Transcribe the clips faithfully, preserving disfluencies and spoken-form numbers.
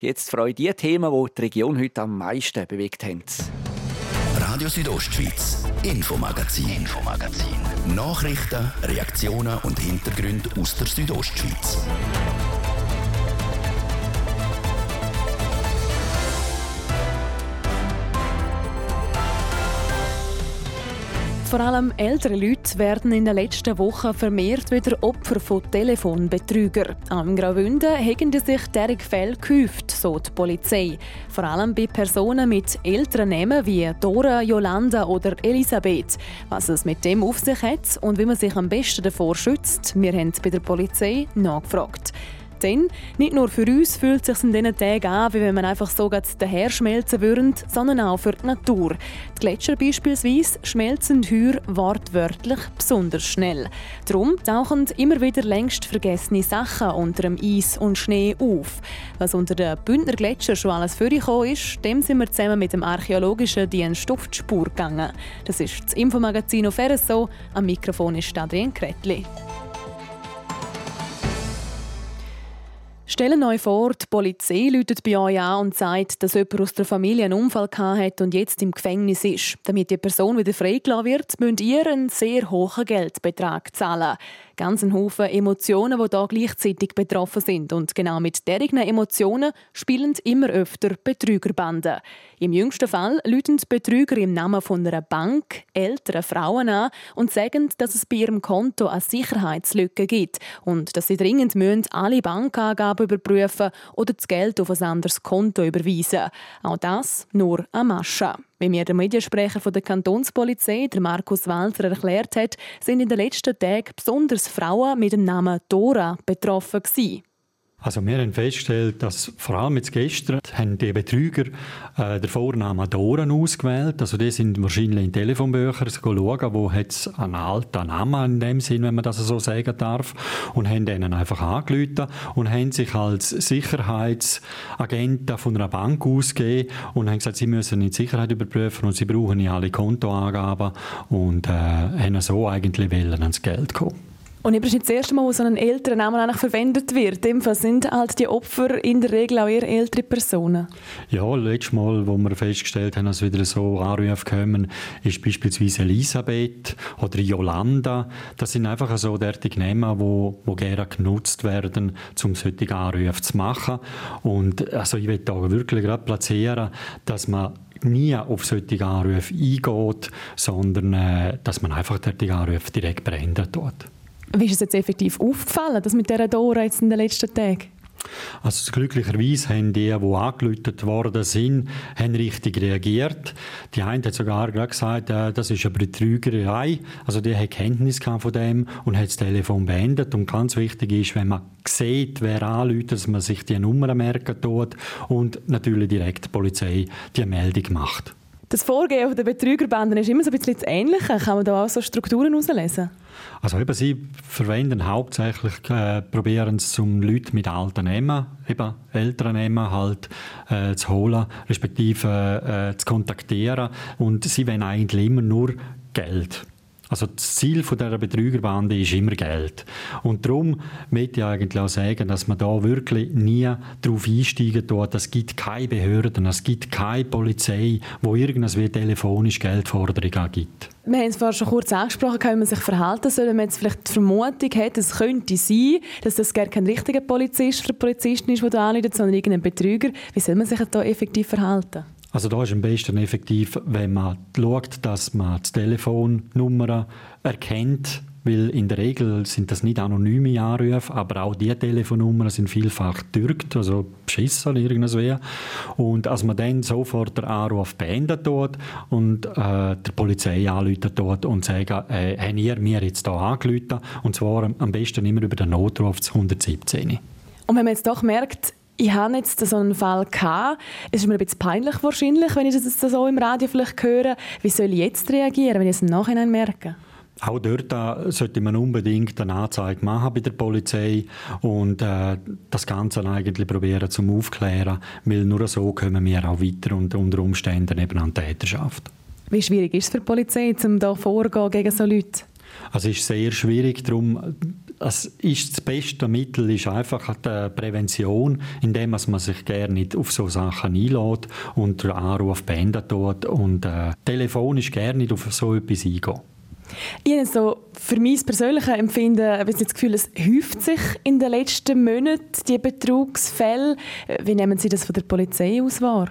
Jetzt freue ich die Themen, die die Region heute am meisten bewegt haben. Radio Südostschweiz, Infomagazin. Infomagazin. Nachrichten, Reaktionen und Hintergründe aus der Südostschweiz. Vor allem ältere Leute werden in den letzten Wochen vermehrt wieder Opfer von Telefonbetrügern. Am Graubünden haben sich derige Fälle gehäuft, so die Polizei. Vor allem bei Personen mit älteren Namen wie Dora, Jolanda oder Elisabeth. Was es mit dem auf sich hat und wie man sich am besten davor schützt, wir haben bei der Polizei nachgefragt. Denn nicht nur für uns fühlt es sich in diesen Tagen an, wie wenn man einfach so daher schmelzen würde, sondern auch für die Natur. Die Gletscher beispielsweise schmelzen heuer wortwörtlich besonders schnell. Darum tauchen immer wieder längst vergessene Sachen unter dem Eis und Schnee auf. Was unter den Bündner Gletschern schon alles vorgekommen ist, dem sind wir zusammen mit dem archäologischen Dienst auf die Spur gegangen. Das ist das Infomagazin auf R S O. Am Mikrofon ist Adrian Kretli. Stellen euch vor, die Polizei läutet bei euch an und sagt, dass jemand aus der Familie einen Unfall hatte und jetzt im Gefängnis ist. Damit die Person wieder freigelassen wird, müsst ihr einen sehr hohen Geldbetrag zahlen. Ganz ein Haufen Emotionen, die hier gleichzeitig betroffen sind. Und genau mit deren Emotionen spielen immer öfter Betrügerbanden. Im jüngsten Fall läuten Betrüger im Namen von einer Bank ältere Frauen an und sagen, dass es bei ihrem Konto eine Sicherheitslücke gibt und dass sie dringend müssen alle Bankangaben überprüfen oder das Geld auf ein anderes Konto überweisen. Auch das nur eine Masche. Wie mir der Mediensprecher der Kantonspolizei, der Markus Walser, erklärt hat, sind in den letzten Tagen besonders Frauen mit dem Namen Dora betroffen gewesen. Also wir haben festgestellt, dass vor allem jetzt gestern haben die Betrüger äh, den Vornamen Doran ausgewählt. Also die sind wahrscheinlich in Telefonbüchern schauen, wo hat es einen alten Namen in dem Sinn, wenn man das so sagen darf, und haben denen einfach angerufen und haben sich als Sicherheitsagenten von einer Bank ausgegeben und haben gesagt, sie müssen die Sicherheit überprüfen und sie brauchen ja alle Kontoangaben und äh, haben so eigentlich wollen ans Geld kommen. Und eben ist nicht das erste Mal, wo so ein älterer Name verwendet wird. In dem Fall sind halt die Opfer in der Regel auch eher ältere Personen. Ja, letztes Mal, wo wir festgestellt haben, dass wieder so Anrufe kommen, ist beispielsweise Elisabeth oder Jolanda. Das sind einfach so derartige Namen, die, die gerne genutzt werden, um solche Anrufe zu machen. Und also ich will da wirklich gerade platzieren, dass man nie auf solche Anrufe eingeht, sondern äh, dass man einfach solche Anrufe direkt beendet tut. Wie ist es jetzt effektiv aufgefallen, dass mit dieser Dora jetzt in den letzten Tagen? Also glücklicherweise haben die, die angeläutet worden sind, haben richtig reagiert. Die eine hat sogar gesagt, äh, das ist eine Betrügerei. Also die hat Kenntnis von dem und hat das Telefon beendet. Und ganz wichtig ist, wenn man sieht, wer anläutet, dass man sich die Nummer merken tut und natürlich direkt die Polizei die Meldung macht. Das Vorgehen der Betrügerbanden ist immer so ein bisschen das Ähnliche. Kann man da auch so Strukturen herauslesen? Also eben, sie verwenden hauptsächlich, äh, probieren es, um Leute mit alten Namen, eben älteren Namen halt äh, zu holen, respektive äh, zu kontaktieren. Und sie wollen eigentlich immer nur Geld. Also das Ziel dieser Betrügerbande ist immer Geld. Und darum möchte ich eigentlich auch sagen, dass man da wirklich nie darauf einsteigen tut. Es gibt keine Behörden, es gibt keine Polizei, wo irgendwas wie telefonisch Geldforderungen gibt. Wir haben es vorhin schon kurz angesprochen, wie man sich verhalten soll, wenn man jetzt vielleicht die Vermutung hat, es könnte sein, dass das gar kein richtiger Polizist oder Polizistin ist, der da anläutet, sondern irgendein Betrüger. Wie soll man sich da effektiv verhalten? Also da ist am besten effektiv, wenn man schaut, dass man die Telefonnummern erkennt, weil in der Regel sind das nicht anonyme Anrufe, aber auch die Telefonnummern sind vielfach gedruckt, also beschissen irgendwie. Und als man dann sofort den Anruf beendet tut und äh, der Polizei anruft tut und sagt, äh, habt ihr mir jetzt hier angerufen? Und zwar am besten immer über den Notruf zu eins eins sieben. Und wenn man jetzt doch merkt, ich hatte jetzt so einen Fall gehabt. Es ist mir ein bisschen peinlich wahrscheinlich, wenn ich das jetzt so im Radio vielleicht höre. Wie soll ich jetzt reagieren, wenn ich es im Nachhinein merke? Auch dort sollte man unbedingt eine Anzeige machen bei der Polizei und äh, das Ganze eigentlich probieren zum Aufklären, weil nur so kommen wir auch weiter und unter Umständen eben an die Täterschaft. Wie schwierig ist es für die Polizei, um da vorzugehen gegen solche Leute? Also es ist sehr schwierig, darum es ist das beste Mittel ist einfach die Prävention, indem man sich gerne nicht auf so Sachen einlädt und den Anruf beendet tut und äh, telefonisch gerne nicht auf so etwas eingeht. Ich habe so für mein persönliches Empfinden ein bisschen das Gefühl, es häuft sich in den letzten Monaten, die Betrugsfälle. Wie nehmen Sie das von der Polizei aus wahr?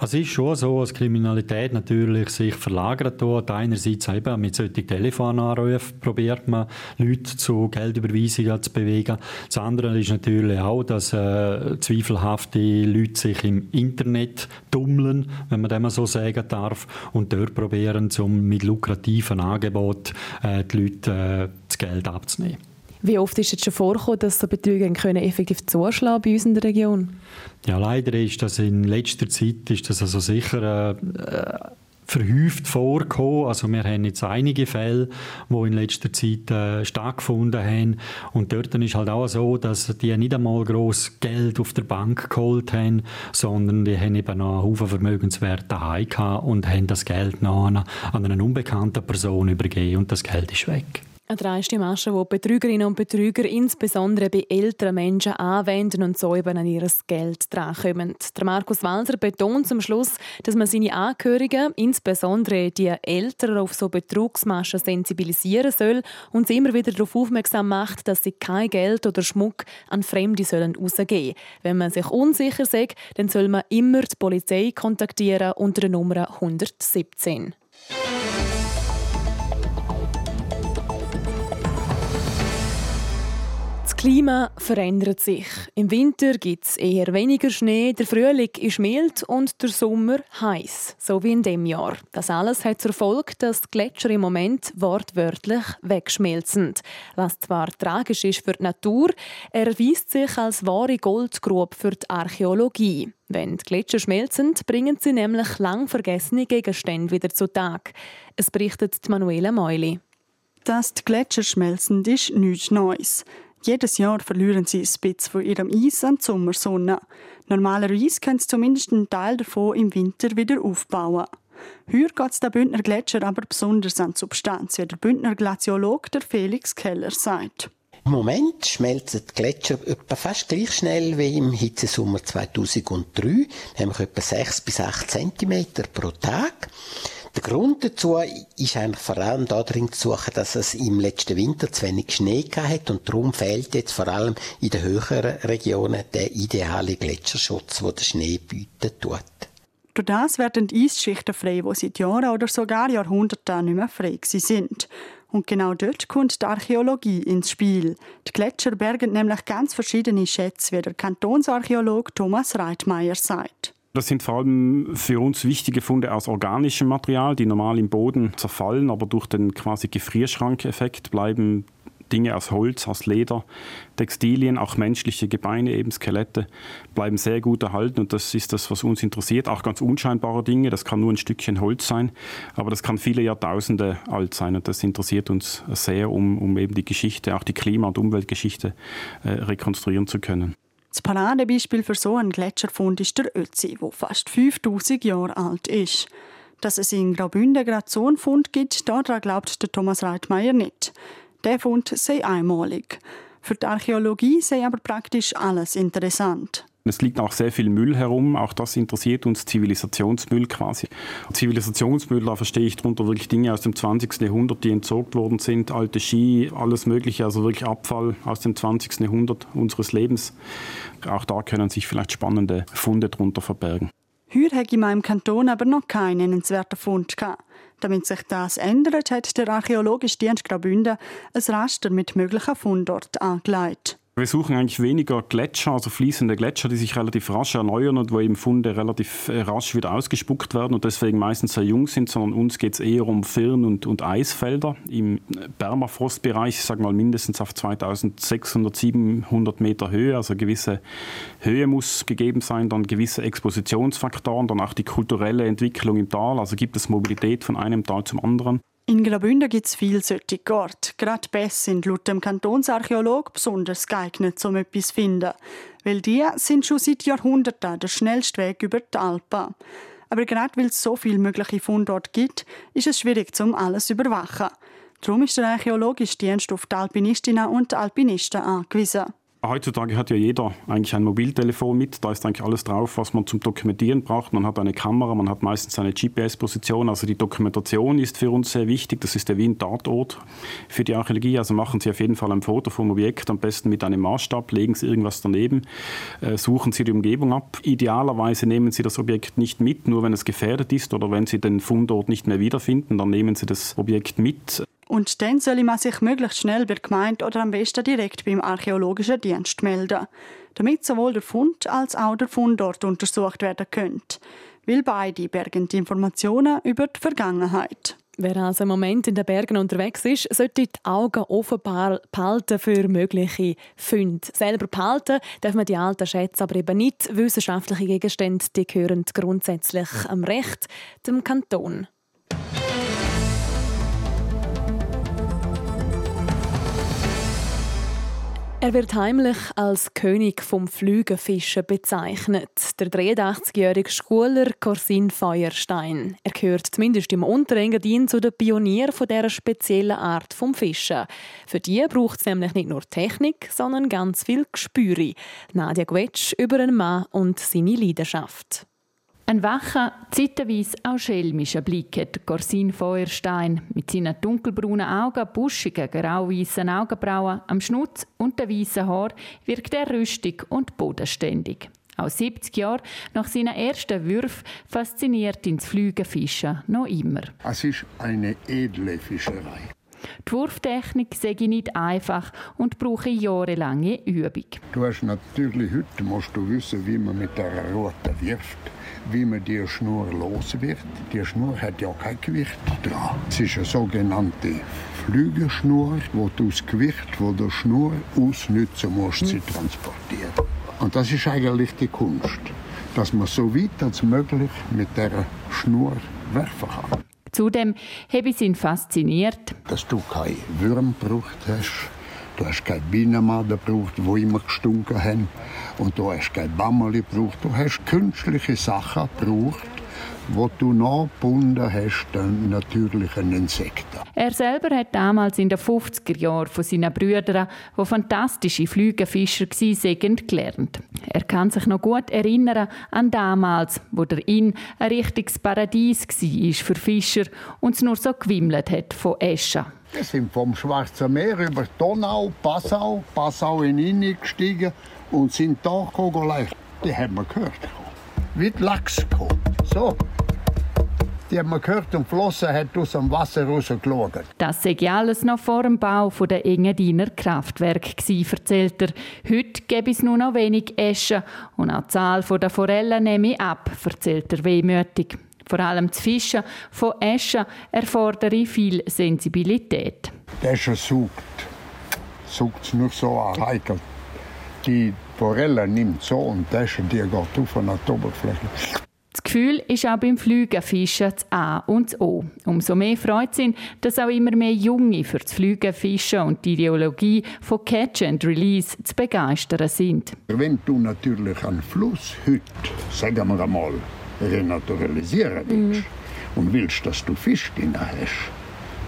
Es ist schon so, dass Kriminalität natürlich sich verlagert hat. Einerseits eben mit solchen Telefonanrufen probiert man, Leute zu Geldüberweisungen zu bewegen. Das andere ist natürlich auch, dass äh, zweifelhafte Leute sich im Internet tummeln, wenn man das mal so sagen darf, und dort probieren, um mit lukrativen Angeboten äh, die Leute äh, das Geld abzunehmen. Wie oft ist es schon vorgekommen, dass so Betrüger können effektiv zuschlagen bei uns in der Region? Ja, leider ist das in letzter Zeit ist das also sicher äh, verhäuft vorgekommen. Also wir haben jetzt einige Fälle, die in letzter Zeit äh, stattgefunden haben. Und dort ist halt auch so, dass die nicht einmal gross Geld auf der Bank geholt haben, sondern die haben eben noch einen Haufen Vermögenswerte daheim gehabt und haben das Geld nachher an eine unbekannte Person übergeben und das Geld ist weg. Eine dreiste Masche, die Betrügerinnen und Betrüger insbesondere bei älteren Menschen anwenden und so eben an ihr Geld drankommen. Der Markus Walser betont zum Schluss, dass man seine Angehörigen, insbesondere die Eltern, auf so Betrugsmaschen sensibilisieren soll und sie immer wieder darauf aufmerksam macht, dass sie kein Geld oder Schmuck an Fremde rausgeben sollen. Wenn man sich unsicher sagt, dann soll man immer die Polizei kontaktieren unter der Nummer eins eins sieben. Das Klima verändert sich. Im Winter gibt es eher weniger Schnee, der Frühling ist mild und der Sommer heiß, so wie in diesem Jahr. Das alles hat zur Folge, dass die Gletscher im Moment wortwörtlich wegschmelzen. Was zwar tragisch ist für die Natur, erweist sich als wahre Goldgrube für die Archäologie. Wenn die Gletscher schmelzen, bringen sie nämlich lang vergessene Gegenstände wieder zutage. Es berichtet Manuela Meuli. Dass die Gletscher schmelzen, ist nichts Neues. Jedes Jahr verlieren sie ein bisschen von ihrem Eis an die Sommersonne. Normalerweise können sie zumindest einen Teil davon im Winter wieder aufbauen. Heuer geht es den Bündner Gletscher aber besonders an die Substanz, wie der Bündner Glaziologe der Felix Keller sagt. Im Moment schmelzen die Gletscher etwa fast gleich schnell wie im Hitzesommer zweitausenddrei, nämlich etwa sechs bis acht Zentimeter pro Tag. Der Grund dazu ist eigentlich vor allem darin zu suchen, dass es im letzten Winter zu wenig Schnee gab und darum fehlt jetzt vor allem in den höheren Regionen der ideale Gletscherschutz, den der Schnee bieten tut. Durch das werden die Eisschichten frei, die seit Jahren oder sogar Jahrhunderten nicht mehr frei sind. Und genau dort kommt die Archäologie ins Spiel. Die Gletscher bergen nämlich ganz verschiedene Schätze, wie der Kantonsarchäologe Thomas Reitmeier sagt. Das sind vor allem für uns wichtige Funde aus organischem Material, die normal im Boden zerfallen, aber durch den quasi Gefrierschrank-Effekt bleiben Dinge aus Holz, aus Leder, Textilien, auch menschliche Gebeine, eben Skelette, bleiben sehr gut erhalten und das ist das, was uns interessiert. Auch ganz unscheinbare Dinge, das kann nur ein Stückchen Holz sein, aber das kann viele Jahrtausende alt sein und das interessiert uns sehr, um, um eben die Geschichte, auch die Klima- und Umweltgeschichte äh, rekonstruieren zu können. Das Paradebeispiel für so einen Gletscherfund ist der Ötzi, der fast fünftausend Jahre alt ist. Dass es in Graubünden gerade so einen Fund gibt, daran glaubt der Thomas Reitmeier nicht. Der Fund sei einmalig. Für die Archäologie sei aber praktisch alles interessant. Es liegt auch sehr viel Müll herum, auch das interessiert uns, Zivilisationsmüll quasi. Zivilisationsmüll, da verstehe ich darunter wirklich Dinge aus dem zwanzigsten. Jahrhundert, die entsorgt worden sind, alte Ski, alles mögliche, also wirklich Abfall aus dem zwanzigsten. Jahrhundert unseres Lebens. Auch da können sich vielleicht spannende Funde darunter verbergen. Heuer habe ich in meinem Kanton aber noch keinen nennenswerten Fund gehabt. Damit sich das ändert, hat der Archäologische Dienst Graubünden ein Raster mit möglichen Fundorten angelegt. Wir suchen eigentlich weniger Gletscher, also fließende Gletscher, die sich relativ rasch erneuern und wo eben Funde relativ rasch wieder ausgespuckt werden und deswegen meistens sehr jung sind, sondern uns geht es eher um Firn- und, und Eisfelder im Permafrostbereich, ich sage mal mindestens auf zweitausendsechshundert, siebenhundert Meter Höhe, also gewisse Höhe muss gegeben sein, dann gewisse Expositionsfaktoren, dann auch die kulturelle Entwicklung im Tal, also gibt es Mobilität von einem Tal zum anderen. In Graubünden gibt es viele solche Orte. Gerade Bässe sind laut dem Kantonsarchäologen besonders geeignet, um etwas zu finden. Weil die sind schon seit Jahrhunderten der schnellste Weg über die Alpen. Aber gerade weil es so viele mögliche Fundorte gibt, ist es schwierig, um alles zu überwachen. Darum ist der archäologische Dienst auf die Alpinistinnen und Alpinisten angewiesen. Heutzutage hat ja jeder eigentlich ein Mobiltelefon mit, da ist eigentlich alles drauf, was man zum Dokumentieren braucht. Man hat eine Kamera, man hat meistens eine G P S-Position, also die Dokumentation ist für uns sehr wichtig. Das ist der Wien-Tatort für die Archäologie, also machen Sie auf jeden Fall ein Foto vom Objekt, am besten mit einem Maßstab, legen Sie irgendwas daneben, suchen Sie die Umgebung ab. Idealerweise nehmen Sie das Objekt nicht mit, nur wenn es gefährdet ist oder wenn Sie den Fundort nicht mehr wiederfinden, dann nehmen Sie das Objekt mit. Und dann soll man sich möglichst schnell bei der Gemeinde oder am besten direkt beim archäologischen Dienst melden, damit sowohl der Fund als auch der Fundort untersucht werden können. Weil beide bergen die Informationen über die Vergangenheit. Wer also im Moment in den Bergen unterwegs ist, sollte die Augen offen behalten für mögliche Funde. Selber behalten darf man die alten Schätze aber eben nicht. Wissenschaftliche Gegenstände die gehören grundsätzlich am Recht, dem Kanton. Er wird heimlich als König vom Flügenfischen bezeichnet. Der dreiundachtzigjährige Schuler Corsin Feuerstein. Er gehört zumindest im Unterengadin zu den Pionieren dieser speziellen Art vom Fischen. Für die braucht es nämlich nicht nur Technik, sondern ganz viel Gespür. Nadja Gwetsch über einen Mann und seine Leidenschaft. Ein wacher, zeitweise auch schelmischer Blick hat Corsin Feuerstein. Mit seinen dunkelbraunen Augen, buschigen, grau-weißen Augenbrauen, am Schnutz und den weißen Haar wirkt er rüstig und bodenständig. Auch siebzig Jahre nach seinen ersten Würfen fasziniert ihn das Flügenfischen noch immer. Es ist eine edle Fischerei. Die Wurftechnik sei nicht einfach und brauche jahrelange Übung. Du hast natürlich, heute musst du wissen, wie man mit der Rute wirft, wie man die Schnur los wird. Die Schnur hat ja kein Gewicht dran. Es ist eine sogenannte Flügelschnur, wo du das Gewicht von der Schnur ausnützen musst, sie transportieren. Und das ist eigentlich die Kunst, dass man so weit als möglich mit der Schnur werfen kann. Zudem habe ich ihn fasziniert. Dass du keine Würm gebraucht hast, du hast keine Bienenmaden gebraucht, die immer gestunken haben, und du hast keine Bammeli gebraucht. Du hast künstliche Sachen gebraucht, die du nachgebunden hast, den natürlichen Insekten. Er selber hat damals in den fünfziger Jahren von seinen Brüdern, die fantastische Flügenfischer waren, gelernt. Er kann sich noch gut erinnern an damals, wo der Inn ein richtiges Paradies war für Fischer und es nur so gewimmelt hat von Eschen. Wir sind vom Schwarzen Meer über Donau, Passau, Passau in den Inn gestiegen und sind hier gekommen. Die haben wir gehört. Wie die Lachs gekommen. So. Die haben wir gehört und Flossen hat aus dem Wasser rausgeschaut. Das sei alles noch vor dem Bau der Engadiner Kraftwerke gewesen, erzählt er. Heute gäbe es nur noch wenig Eschen und auch die Zahl der Forellen nehme ab, erzählt er wehmütig. Vor allem das Fischen von Eschen erfordere viel Sensibilität. Die Esche saugt. Saugt es nur so an. Heikel. Die Forelle nimmt so und die Esche die geht auf an die Oberfläche. Das Gefühl ist auch beim Flügenfischen das A und das O. Umso mehr freut es ihn, dass auch immer mehr Junge für das Flügenfischen und die Ideologie von Catch and Release zu begeistern sind. Wenn du natürlich einen Fluss heute, sagen wir einmal, renaturalisieren willst mm. und willst, dass du Fisch drin hast,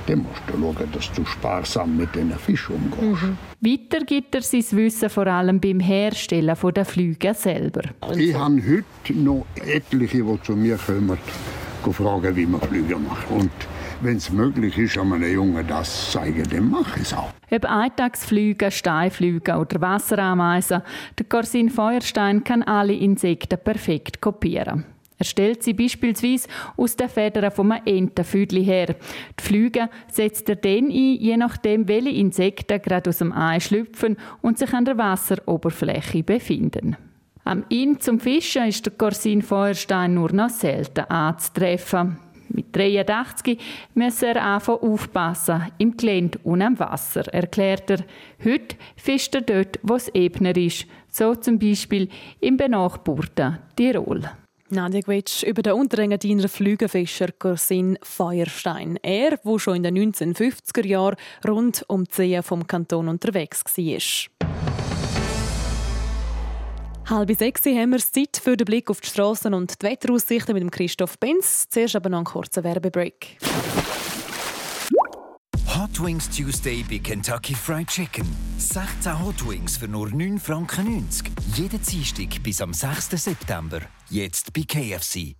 dann musst du schauen, dass du sparsam mit diesen Fischen umgehst. Mhm. Weiter gibt er sein Wissen vor allem beim Herstellen der Flüge selber. Ich habe heute noch etliche, die zu mir kommen, fragen, wie man Flüge macht. Und wenn es möglich ist, an einem Jungen das zeigen, dann mache ich es auch. Ob Eintagsflüge, Steinflüge oder Wasserameisen, der Corsin Feuerstein kann alle Insekten perfekt kopieren. Er stellt sie beispielsweise aus den Federn von einem Entenfüdli her. Die Flüge setzt er dann ein, je nachdem, welche Insekten gerade aus dem Ei schlüpfen und sich an der Wasseroberfläche befinden. Am Inn zum Fischen ist der Corsin Feuerstein nur noch selten anzutreffen. Mit dreiundachtzig muss er anfangen aufpassen, im Gelände und am Wasser, erklärt er. Heute fischt er dort, wo es ebner ist, so zum Beispiel im benachbarten Tirol. Nadja Gwetsch über den Unterengadiner Flügenfischer Corsin Feuerstein. Er, der schon in den neunzehnhundertfünfziger Jahren rund um die Seen vom Kanton unterwegs war. Halb sechs haben wir Zeit für den Blick auf die Strassen und die Wetteraussichten mit Christoph Benz. Zuerst aber noch einen kurzen Werbebreak. Hot Wings Tuesday bei Kentucky Fried Chicken. sechzehn Hot Wings für nur neun Franken neunzig. Jeden Dienstag bis am sechsten September. Jetzt bei K F C.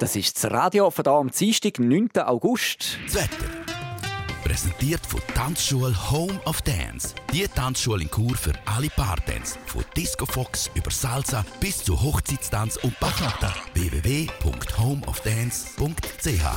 Das ist das Radio von hier am Dienstag, neunten August. Das Wetter. Präsentiert von Tanzschule Home of Dance. Die Tanzschule in Chur für alle Partänze. Von Discofox über Salsa bis zu Hochzeitstanz und Bachata. w w w punkt home of dance punkt c h.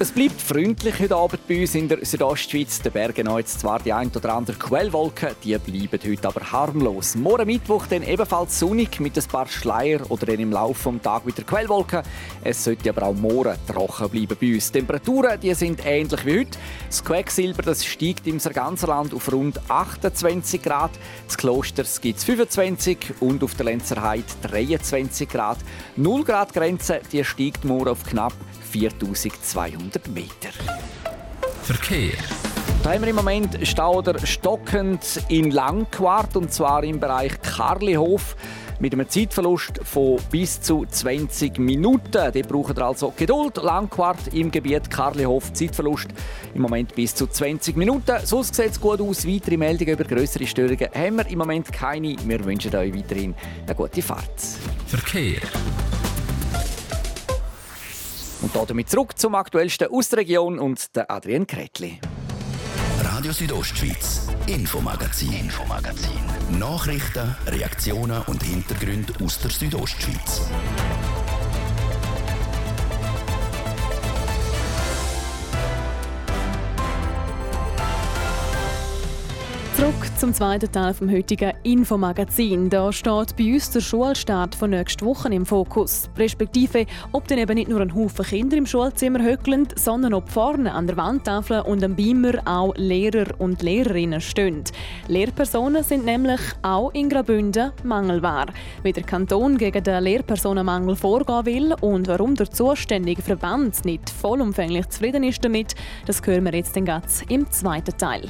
Es bleibt freundlich heute Abend bei uns in der Südostschweiz. Der Bergen jetzt zwar die ein oder andere Quellwolke, die bleiben heute aber harmlos. Morgen Mittwoch dann ebenfalls sonnig mit ein paar Schleier oder dann im Laufe des Tages wieder Quellwolken. Es sollte aber auch morgen trocken bleiben bei uns. Die Temperaturen die sind ähnlich wie heute. Das Quecksilber das steigt im ganzen Land auf rund achtundzwanzig Grad. Das Kloster gibt es fünfundzwanzig und auf der Lenzerheide dreiundzwanzig Grad. null Grad Grenze die steigt morgen auf knapp viertausendzweihundert Meter. Verkehr. Da haben wir im Moment Stau oder stockend in Langquart, und zwar im Bereich Karlihof, mit einem Zeitverlust von bis zu zwanzig Minuten. Die brauchen wir also Geduld. Langquart im Gebiet Karlihof, Zeitverlust im Moment bis zu zwanzig Minuten. Sonst sieht es gut aus. Weitere Meldungen über grössere Störungen haben wir im Moment keine. Wir wünschen euch weiterhin eine gute Fahrt. Verkehr. Und damit zurück zum Aktuellsten aus der Region und der Adrian Kretli. Radio Südostschweiz, Infomagazin. Infomagazin. Nachrichten, Reaktionen und Hintergründe aus der Südostschweiz. Zurück zum zweiten Teil des heutigen Infomagazin. Da steht bei uns der Schulstart von nächster Woche im Fokus. Respektive, ob dann eben nicht nur ein Haufen Kinder im Schulzimmer höckeln, sondern ob vorne an der Wandtafel und am Beamer auch Lehrer und Lehrerinnen stehen. Lehrpersonen sind nämlich auch in Graubünden mangelbar. Wie der Kanton gegen den Lehrpersonenmangel vorgehen will und warum der zuständige Verband nicht vollumfänglich zufrieden ist damit, das hören wir jetzt ganz im zweiten Teil.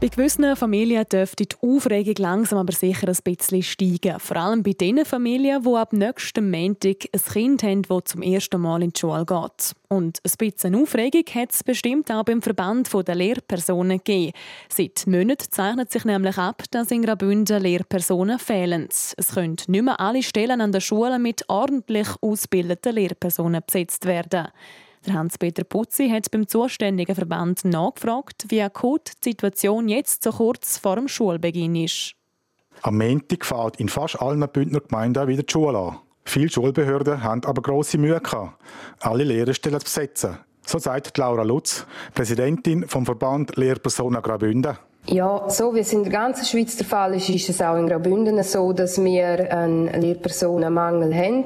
Bei gewissen Familien dürfte die Aufregung langsam aber sicher ein bisschen steigen. Vor allem bei den Familien, die ab nächstem Montag ein Kind haben, das zum ersten Mal in die Schule geht. Und ein bisschen Aufregung hat es bestimmt auch beim Verband der Lehrpersonen gegeben. Seit Monaten zeichnet sich nämlich ab, dass in Graubünden Lehrpersonen fehlen. Es können nicht mehr alle Stellen an den Schulen mit ordentlich ausgebildeten Lehrpersonen besetzt werden. Der Hans-Peter Putzi hat beim zuständigen Verband nachgefragt, wie akut die Situation jetzt so kurz vor dem Schulbeginn ist. Am Montag fällt in fast allen Bündner Gemeinden wieder die Schule an. Viele Schulbehörden haben aber grosse Mühe gehabt, alle Lehrerstellen zu besetzen. So sagt Laura Lutz, Präsidentin vom Verband Lehrpersonen Graubünden. Ja, so wie es in der ganzen Schweiz der Fall ist, ist es auch in Graubünden so, dass wir einen Lehrpersonenmangel haben.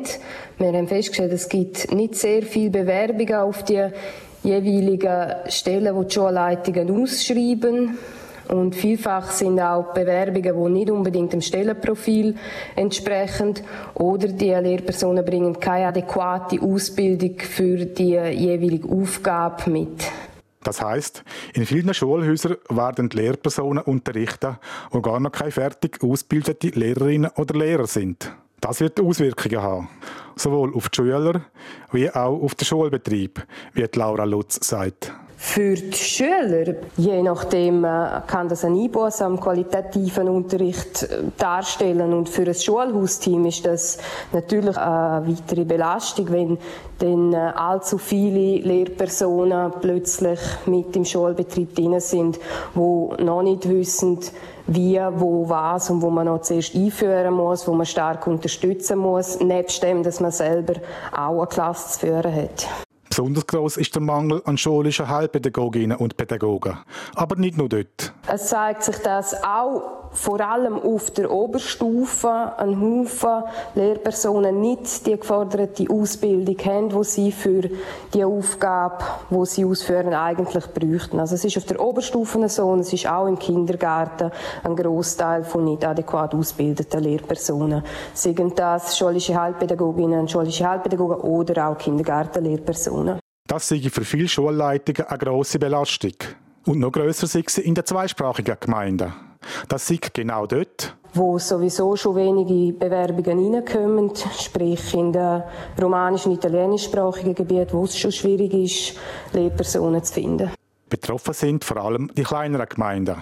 Wir haben festgestellt, es gibt nicht sehr viele Bewerbungen auf die jeweiligen Stellen, die die Schulleitungen ausschreiben. Und vielfach sind auch Bewerbungen, die nicht unbedingt dem Stellenprofil entsprechen, oder die Lehrpersonen bringen keine adäquate Ausbildung für die jeweilige Aufgabe mit. Das heisst, in vielen Schulhäusern werden die Lehrpersonen unterrichten, die gar noch keine fertig ausgebildete Lehrerinnen oder Lehrer sind. Das wird Auswirkungen haben, sowohl auf die Schüler wie auch auf den Schulbetrieb, wie Laura Lutz sagt. Für die Schüler, je nachdem, kann das einen Einbuss am qualitativen Unterricht darstellen. Und für das Schulhausteam ist das natürlich eine weitere Belastung, wenn dann allzu viele Lehrpersonen plötzlich mit im Schulbetrieb drin sind, die noch nicht wissen, wie, wo, was und wo man noch zuerst einführen muss, wo man stark unterstützen muss, nebst dem, dass man selber auch eine Klasse zu führen hat. Besonders gross ist der Mangel an schulischen Heilpädagoginnen und Pädagogen. Aber nicht nur dort. Es zeigt sich, dass auch vor allem auf der Oberstufe ein Haufen Lehrpersonen nicht die geforderte Ausbildung haben, die sie für die Aufgabe, die sie ausführen, eigentlich bräuchten. Also es ist auf der Oberstufe so, und es ist auch im Kindergarten ein Grossteil von nicht adäquat ausgebildeten Lehrpersonen. Seien das schulische Heilpädagoginnen und schulische Heilpädagogen oder auch Kindergartenlehrpersonen. Das sei für viele Schulleitungen eine grosse Belastung. Und noch grösser sei sie in den zweisprachigen Gemeinden. Das liegt genau dort, wo sowieso schon wenige Bewerbungen reinkommen, sprich in den romanischen und italienischsprachigen Gebieten, wo es schon schwierig ist, Lehrpersonen zu finden. Betroffen sind vor allem die kleineren Gemeinden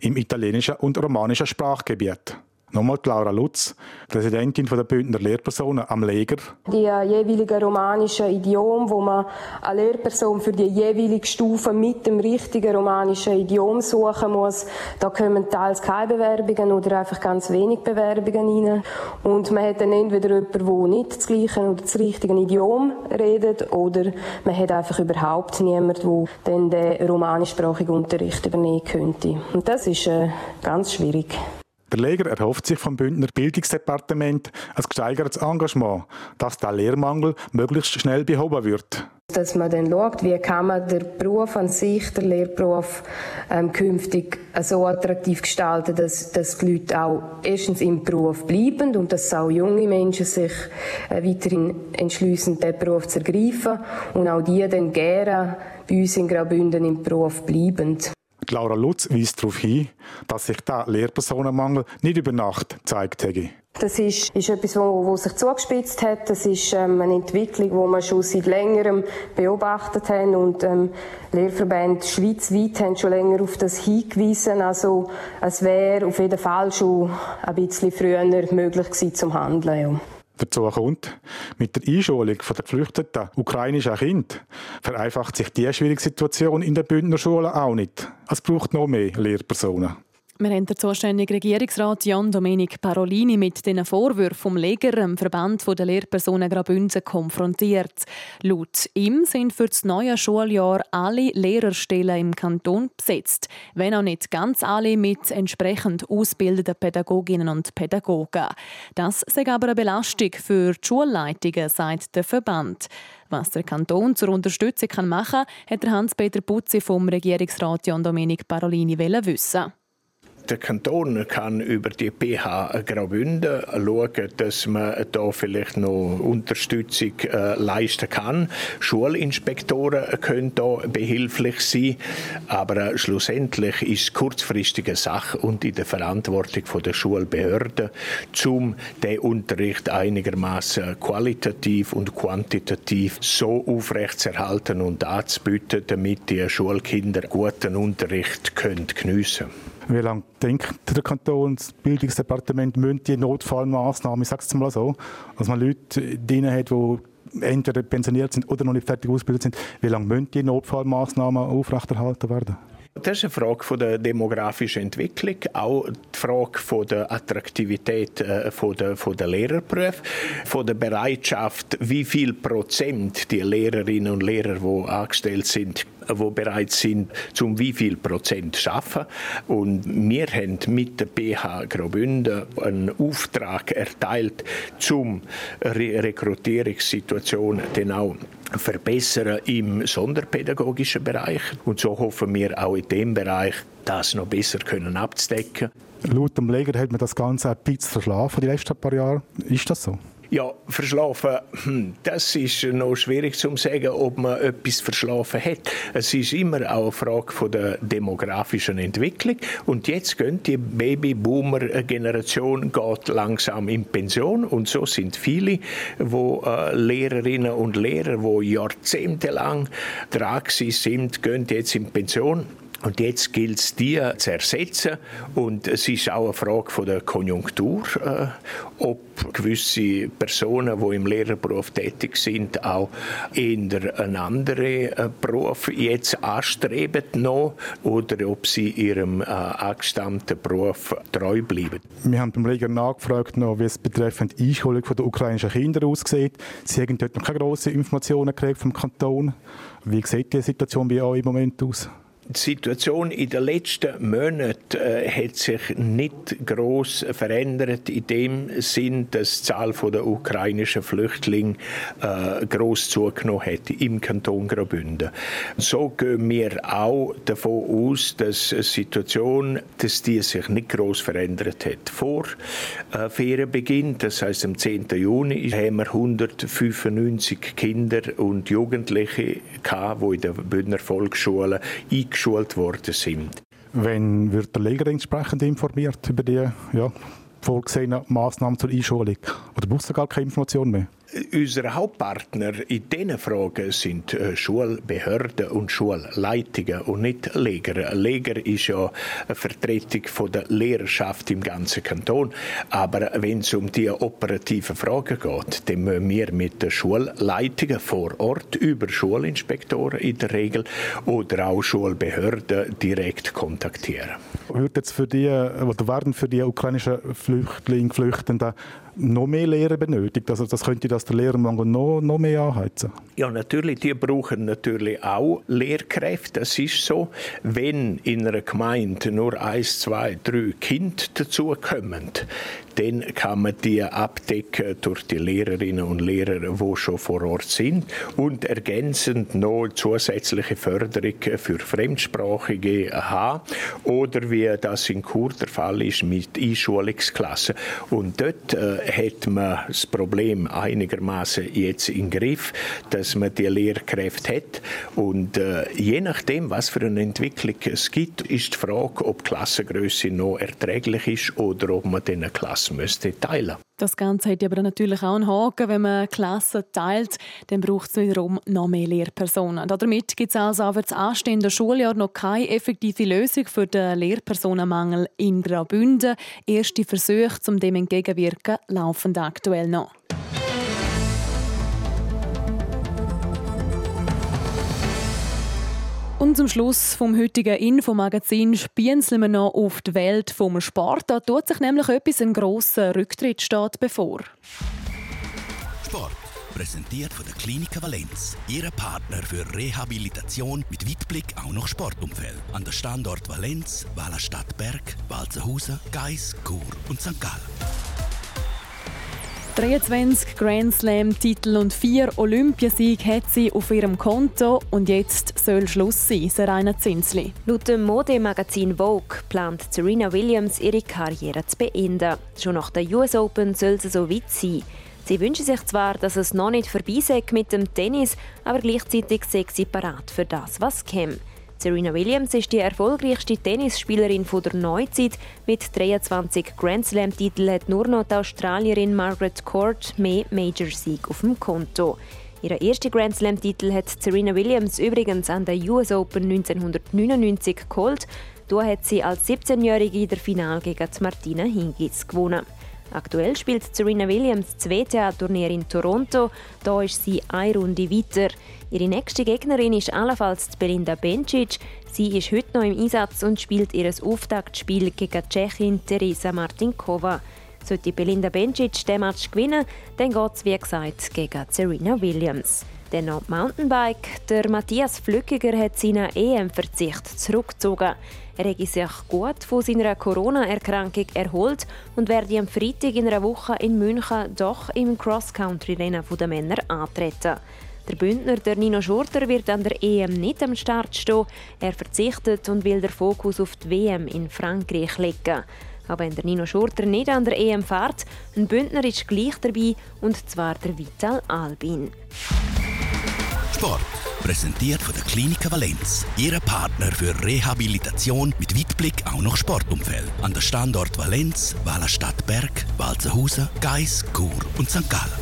im italienischen und romanischen Sprachgebiet. Nochmal Laura Lutz, Präsidentin der Bündner Lehrpersonen am Lager. Die jeweiligen romanischen Idiome, wo man eine Lehrperson für die jeweilige Stufe mit dem richtigen romanischen Idiom suchen muss, da kommen teils keine Bewerbungen oder einfach ganz wenig Bewerbungen rein. Und man hat dann entweder jemanden, der nicht das gleiche oder das richtige Idiom redet, oder man hat einfach überhaupt niemanden, der dann den romanischsprachigen Unterricht übernehmen könnte. Und das ist äh, ganz schwierig. Der Lager erhofft sich vom Bündner Bildungsdepartement ein gesteigertes Engagement, dass der Lehrmangel möglichst schnell behoben wird. Dass man dann schaut, wie kann man den Beruf an sich, den Lehrberuf, ähm, künftig so attraktiv gestalten, dass, dass die Leute auch erstens im Beruf bleiben und dass auch junge Menschen sich äh, weiterhin entschliessen, den Beruf zu ergreifen und auch die dann gerne bei uns in Graubünden im Beruf bleiben. Laura Lutz weist darauf hin, dass sich der Lehrpersonenmangel nicht über Nacht zeigt hätte. Das ist, ist etwas, was sich zugespitzt hat. Das ist ähm, eine Entwicklung, die wir schon seit Längerem beobachtet haben. Und ähm, Lehrverbände schweizweit haben schon länger auf das hingewiesen. Also es wäre auf jeden Fall schon ein bisschen früher möglich gewesen zum Handeln. Ja. Dazu kommt, mit der Einschulung der geflüchteten ukrainischen Kinder vereinfacht sich diese schwierige Situation in den Bündner Schulen auch nicht. Es braucht noch mehr Lehrpersonen. Wir haben den zuständigen Regierungsrat Jan Dominic Parolini mit den Vorwürfen vom Lager, dem Verband der Lehrpersonen Graubünden, konfrontiert. Laut ihm sind für das neue Schuljahr alle Lehrerstellen im Kanton besetzt, wenn auch nicht ganz alle mit entsprechend ausgebildeten Pädagoginnen und Pädagogen. Das sei aber eine Belastung für die Schulleitungen, sagt der Verband. Was der Kanton zur Unterstützung machen kann, hat Hans-Peter Putzi vom Regierungsrat Jan Dominic Parolini wissen. Der Kanton kann über die P H Graubünden schauen, dass man da vielleicht noch Unterstützung äh, leisten kann. Schulinspektoren können da behilflich sein, aber äh, schlussendlich ist es kurzfristige Sache und in der Verantwortung der Schulbehörden, um den Unterricht einigermaßen qualitativ und quantitativ so aufrechtzuerhalten und anzubieten, damit die Schulkinder guten Unterricht können geniessen können. Wie lange denkt der Kanton, das Bildungsdepartement müsste die Notfallmaßnahmen, ich sage es mal so, dass man Leute drin hat, die entweder pensioniert sind oder noch nicht fertig ausgebildet sind, wie lange müssen die Notfallmaßnahmen aufrechterhalten werden? Das ist eine Frage der demografischen Entwicklung, auch die Frage der Attraktivität der Lehrerberufe, von der Bereitschaft, wie viel Prozent die Lehrerinnen und Lehrer, die angestellt sind, die bereit sind, zum wie viel Prozent zu arbeiten. Und wir haben mit der P H Graubünden einen Auftrag erteilt, um die Rekrutierungssituation genau zu verbessern im sonderpädagogischen Bereich. Und so hoffen wir auch in diesem Bereich, das noch besser können abzudecken. Laut dem Lager hat man das Ganze ein bisschen verschlafen die letzten paar Jahre. Ist das so? Ja, verschlafen, das ist noch schwierig zu sagen, ob man etwas verschlafen hat. Es ist immer auch eine Frage der demografischen Entwicklung. Und jetzt geht die Babyboomer-Generation geht langsam in Pension. Und so sind viele, wo äh, Lehrerinnen und Lehrer, die jahrzehntelang dran sind, gehen jetzt in Pension. Und jetzt gilt es, die zu ersetzen. Und es ist auch eine Frage der Konjunktur, äh, ob gewisse Personen, die im Lehrerberuf tätig sind, auch eher einen anderen Beruf jetzt anstreben noch, oder ob sie ihrem äh, angestammten Beruf treu bleiben. Wir haben beim Lager nachgefragt, noch, wie es betreffend die Einschulung der ukrainischen Kinder aussieht. Sie haben dort noch keine grossen Informationen gekriegt vom Kanton. Wie sieht die Situation bei euch im Moment aus? Die Situation in den letzten Monaten äh, hat sich nicht gross verändert, in dem Sinn, dass die Zahl der ukrainischen Flüchtlinge äh, gross zugenommen hat im Kanton Graubünden. So gehen wir auch davon aus, dass die Situation dass die sich nicht gross verändert hat. Vor äh, Ferienbeginn, das heisst am zehnten Juni, haben wir hundertfünfundneunzig Kinder und Jugendliche gehabt, die in den Bündner Volksschulen eingeschult worden sind. Wenn wird der Lehrer entsprechend informiert über die ja, vorgesehenen Massnahmen zur Einschulung? Oder braucht es gar keine Information mehr? Unsere Hauptpartner in diesen Fragen sind Schulbehörden und Schulleitungen und nicht Lehrer. Lehrer ist ja eine Vertretung von der Lehrerschaft im ganzen Kanton. Aber wenn es um die operativen Fragen geht, dann müssen wir mit den Schulleitungen vor Ort über Schulinspektoren in der Regel oder auch Schulbehörden direkt kontaktieren. Wird jetzt für die, oder werden für die ukrainischen Flüchtlinge, Flüchtenden noch mehr Lehrer benötigt? Also das könnte das der Lehrermangel noch, noch mehr anheizen? Ja, natürlich. Die brauchen natürlich auch Lehrkräfte. Das ist so. Wenn in einer Gemeinde nur eins, zwei, drei Kinder dazukommen, dann kann man die abdecken durch die Lehrerinnen und Lehrer, die schon vor Ort sind, und ergänzend noch zusätzliche Förderung für Fremdsprachige haben oder wie das in Chur der Fall ist mit Einschulungsklassen. Und dort äh, hat man das Problem einigermaßen jetzt im Griff, dass man die Lehrkräfte hat, und äh, je nachdem, was für eine Entwicklung es gibt, ist die Frage, ob die Klassengrösse noch erträglich ist oder ob man dann eine Klasse müsste teilen. Das Ganze hat aber natürlich auch einen Haken. Wenn man Klassen teilt, dann braucht es wiederum noch mehr Lehrpersonen. Damit gibt es also auch für das anstehende Schuljahr noch keine effektive Lösung für den Lehrpersonenmangel in Graubünden. Erste Versuche, um dem entgegenzuwirken, laufen aktuell noch. Und zum Schluss vom heutigen Infomagazin spienzeln wir noch auf die Welt vom Sport. Da tut sich nämlich etwas, ein grosser Rücktritt steht bevor. Sport, präsentiert von der Klinik Valenz, Ihrem Partner für Rehabilitation mit Weitblick auch noch Sportumfeld. An den Standort Valenz, Wallerstadtberg, Walzenhausen, Geiss, Chur und Sankt Gallen. dreiundzwanzig Grand Slam-Titel und vier Olympiasiege hat sie auf ihrem Konto, und jetzt soll Schluss sein, Serena Zinsli. Laut dem Modemagazin Vogue plant Serena Williams, ihre Karriere zu beenden. Schon nach der U S Open soll sie so weit sein. Sie wünschen sich zwar, dass es noch nicht vorbei sei mit dem Tennis, aber gleichzeitig sei sie parat für das, was käme. Serena Williams ist die erfolgreichste Tennisspielerin der Neuzeit. Mit dreiundzwanzig Grand Slam-Titeln hat nur noch die Australierin Margaret Court mehr Major-Sieg auf dem Konto. Ihren ersten Grand Slam-Titel hat Serena Williams übrigens an der U S Open neunzehnhundertneunundneunzig geholt. Da hat sie als siebzehnjährige das Finale gegen Martina Hingis gewonnen. Aktuell spielt Serena Williams das W T A-Turnier in Toronto. Da ist sie eine Runde weiter. Ihre nächste Gegnerin ist allenfalls Belinda Bencic. Sie ist heute noch im Einsatz und spielt ihr Auftaktspiel gegen die Tschechin Teresa Martinkova. Sollte Belinda Bencic den Match gewinnen, dann geht es wie gesagt gegen Serena Williams. Dann noch Mountainbike. Der Matthias Flückiger hat seinen E M-Verzicht zurückgezogen. Er hat sich gut von seiner Corona-Erkrankung erholt und werde am Freitag in einer Woche in München doch im Cross-Country-Rennen der Männer antreten. Der Bündner der Nino Schurter wird an der E M nicht am Start stehen. Er verzichtet und will den Fokus auf die W M in Frankreich legen. Auch wenn der Nino Schurter nicht an der E M fährt, ein Bündner ist gleich dabei, und zwar der Vital Albin. Sport, präsentiert von der Klinik Valenz, Ihrem Partner für Rehabilitation mit Weitblick auch noch Sportumfeld. An den Standort Valenz, Wallerstadtberg, Walzenhausen, Geiss, Chur und Sankt Gallen.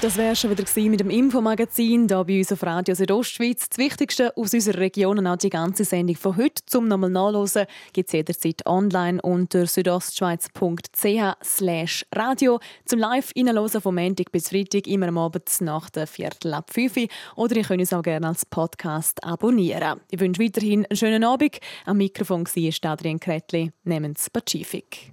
Das war schon wieder mit dem Infomagazin hier bei uns auf Radio Südostschweiz. Das Wichtigste aus unserer Region und auch die ganze Sendung von heute zum nochmal nachhören gibt es jederzeit online unter südostschweiz punkt c h slash radio. Zum Live reinhören vom Montag bis Freitag, immer am Abend nach der Viertel ab fünf. Oder ihr könnt uns auch gerne als Podcast abonnieren. Ich wünsche weiterhin einen schönen Abend. Am Mikrofon war Adrian Kretli, namens Pazifik.